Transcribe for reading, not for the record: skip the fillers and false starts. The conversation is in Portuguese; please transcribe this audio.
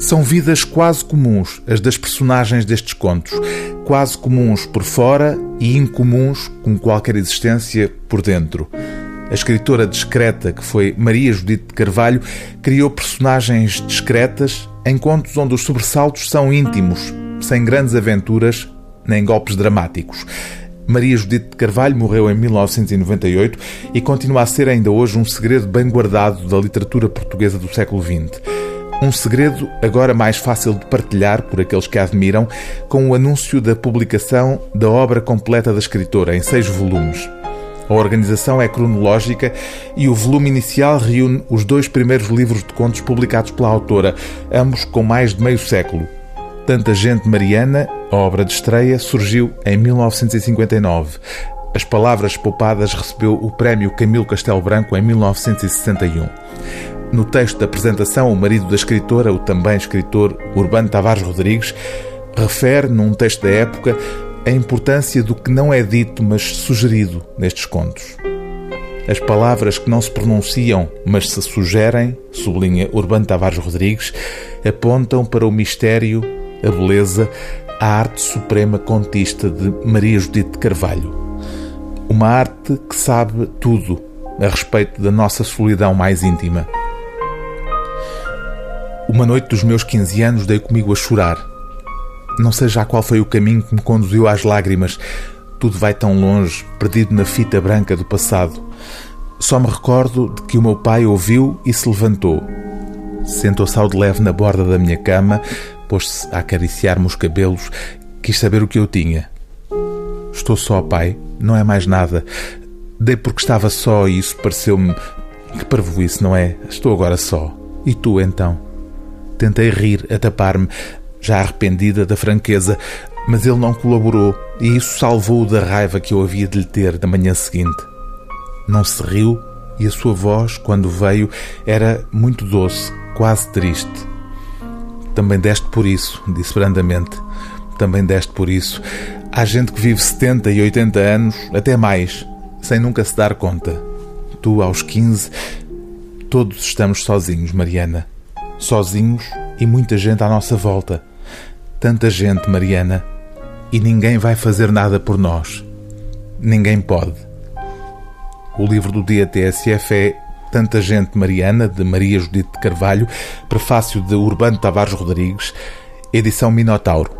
São vidas quase comuns, as das personagens destes contos. Quase comuns por fora e incomuns, com qualquer existência, por dentro. A escritora discreta, que foi Maria Judite de Carvalho, criou personagens discretas em contos onde os sobressaltos são íntimos, sem grandes aventuras nem golpes dramáticos. Maria Judite de Carvalho morreu em 1998 e continua a ser ainda hoje um segredo bem guardado da literatura portuguesa do século XX. Um segredo agora mais fácil de partilhar por aqueles que a admiram, com o anúncio da publicação da obra completa da escritora, em 6 volumes. A organização é cronológica e o volume inicial reúne os 2 primeiros livros de contos publicados pela autora, ambos com mais de meio século. Tanta Gente Mariana, a obra de estreia, surgiu em 1959. As Palavras Poupadas recebeu o Prémio Camilo Castelo Branco em 1961. No texto da apresentação, o marido da escritora, o também escritor Urbano Tavares Rodrigues, refere, num texto da época, a importância do que não é dito, mas sugerido nestes contos. As palavras que não se pronunciam, mas se sugerem, sublinha Urbano Tavares Rodrigues, apontam para o mistério, a beleza, a arte suprema contista de Maria Judite de Carvalho. Uma arte que sabe tudo a respeito da nossa solidão mais íntima. Uma noite dos meus 15 anos dei comigo a chorar. Não sei já qual foi o caminho que me conduziu às lágrimas. Tudo vai tão longe, perdido na fita branca do passado. Só me recordo de que o meu pai ouviu e se levantou. Sentou-se ao de leve na borda da minha cama, pôs-se a acariciar-me os cabelos, quis saber o que eu tinha. Estou só, pai, não é mais nada. Dei porque estava só e isso pareceu-me... Que parvoíce, não é? Estou agora só. E tu, então? Tentei rir, a tapar-me, já arrependida da franqueza, mas ele não colaborou e isso salvou-o da raiva que eu havia de lhe ter na manhã seguinte. Não se riu e a sua voz, quando veio, era muito doce, quase triste. Também deste por isso, disse brandamente. Também deste por isso. Há gente que vive 70 e 80 anos, até mais, sem nunca se dar conta. Tu, aos 15, todos estamos sozinhos, Mariana. Sozinhos e muita gente à nossa volta. Tanta gente, Mariana. E ninguém vai fazer nada por nós. Ninguém pode. O livro do dia TSF é Tanta Gente Mariana, de Maria Judite de Carvalho, prefácio de Urbano Tavares Rodrigues, edição Minotauro.